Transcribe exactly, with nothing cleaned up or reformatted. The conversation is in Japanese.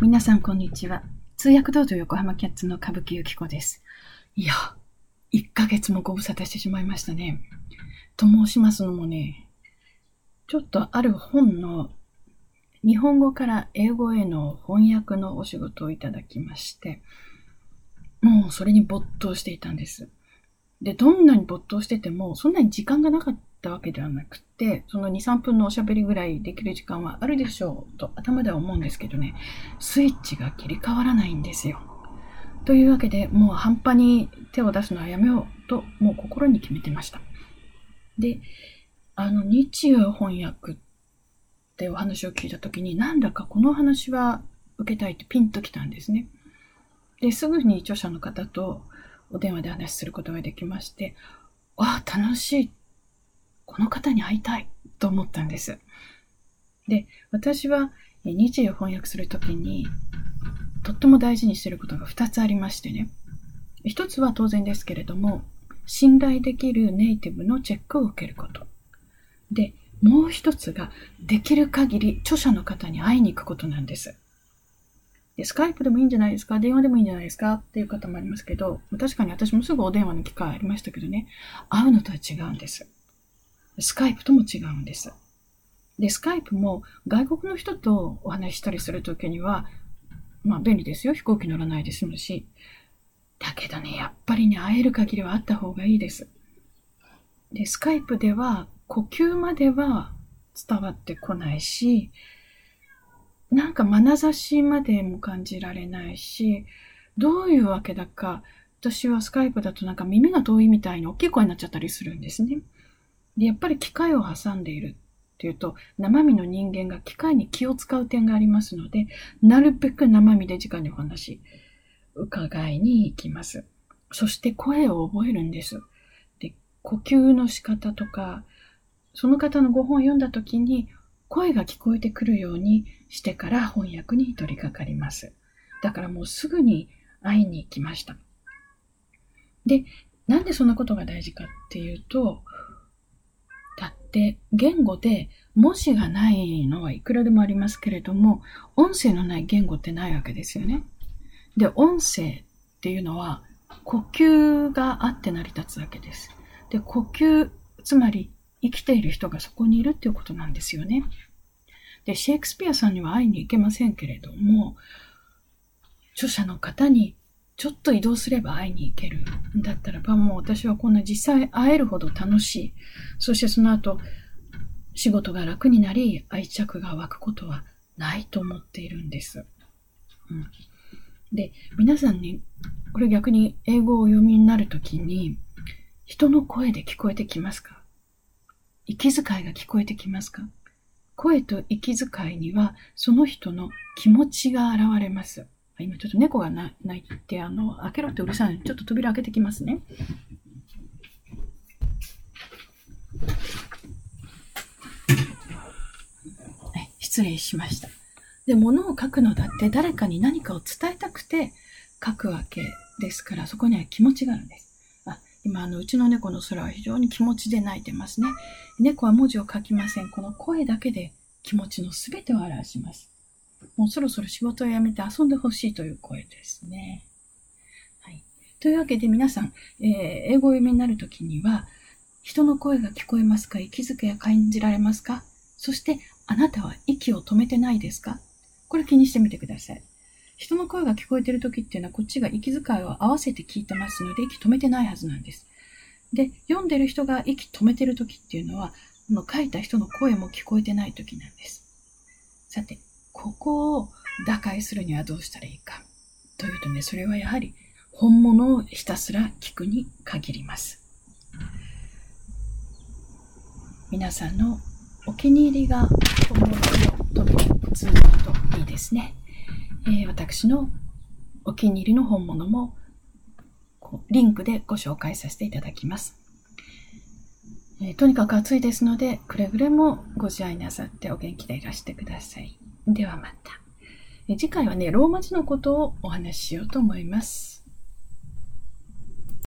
皆さんこんにちは。通訳道場横浜キャッツの歌舞伎ゆき子です。いや、いっかげつもご無沙汰してしまいましたね。と申しますのもね、ちょっとある本の日本語から英語への翻訳のお仕事をいただきまして、もうそれに没頭していたんです。で、どんなに没頭しててもそんなに時間がなかったわけではなくて、そのに、さんぷんのおしゃべりぐらいできる時間はあるでしょうと頭では思うんですけどね、スイッチが切り替わらないんですよ。というわけで、もう半端に手を出すのはやめようともう心に決めてました。で、あの日英翻訳ってお話を聞いたときに、なんだかこの話は受けたいってピンときたんですね。で、すぐに著者の方とお電話で話することができまして、ああ楽しい、この方に会いたいと思ったんです。で、私は日英を翻訳するときにとっても大事にしていることがふたつありましてね、一つは当然ですけれども、信頼できるネイティブのチェックを受けることで、もう一つができる限り著者の方に会いに行くことなんです。で、スカイプでもいいんじゃないですか、電話でもいいんじゃないですかっていう方もありますけど、確かに私もすぐお電話の機会ありましたけどね、会うのとは違うんです。スカイプとも違うんです。で、スカイプも外国の人とお話ししたりするときには、まあ便利ですよ、飛行機乗らないで済むし。だけどね、やっぱりね、会える限りは会った方がいいです。で、スカイプでは呼吸までは伝わってこないし、なんか眼差しまでも感じられないし、どういうわけだか、私はスカイプだとなんか耳が遠いみたいに大きい声になっちゃったりするんですね。で、やっぱり機械を挟んでいるっていうと、生身の人間が機械に気を使う点がありますので、なるべく生身で直にお話、伺いに行きます。そして声を覚えるんです。で、呼吸の仕方とか、その方のご本を読んだときに、声が聞こえてくるようにしてから翻訳に取り掛かります。だからもうすぐに会いに行きました。で、なんでそんなことが大事かっていうと、だって言語で文字がないのはいくらでもありますけれども、音声のない言語ってないわけですよね。で、音声っていうのは呼吸があって成り立つわけです。で、呼吸、つまり生きている人がそこにいるっていうことなんですよね。で、シェイクスピアさんには会いに行けませんけれども、著者の方にちょっと移動すれば会いに行けるんだったらば、もう私はこんな実際会えるほど楽しい。そしてその後、仕事が楽になり、愛着が湧くことはないと思っているんです。うん、で、皆さんに、これ逆に英語をお読みになるときに、人の声で聞こえてきますか？息遣いが聞こえてきますか？声と息遣いにはその人の気持ちが現れます。今ちょっと猫が鳴いて、あの、開けろってうるさいので、ちょっと扉開けてきますね。はい、失礼しました。で、物を書くのだって誰かに何かを伝えたくて書くわけですから、そこには気持ちがあるんです。今あのうちの猫の空は非常に気持ちで鳴いてますね。猫は文字を書きません。この声だけで気持ちのすべてを表します。もうそろそろ仕事を辞めて遊んでほしいという声ですね。はい。というわけで皆さん、えー、英語を読みになるときには、人の声が聞こえますか？息づけや感じられますか？そしてあなたは息を止めてないですか？これ気にしてみてください。人の声が聞こえているときっていうのは、こっちが息遣いを合わせて聞いてますので、息止めてないはずなんです。で、読んでる人が息止めてるときっていうのは、もう書いた人の声も聞こえてないときなんです。さて、ここを打開するにはどうしたらいいか。というとね、それはやはり本物をひたすら聞くに限ります。皆さんのお気に入りが本物のトピックにといいですね。えー、私のお気に入りの本物もリンクでご紹介させていただきます。えー、とにかく暑いですので、くれぐれもご自愛なさってお元気でいらしてください。ではまた。えー、次回はね、ローマ字のことをお話ししようと思います。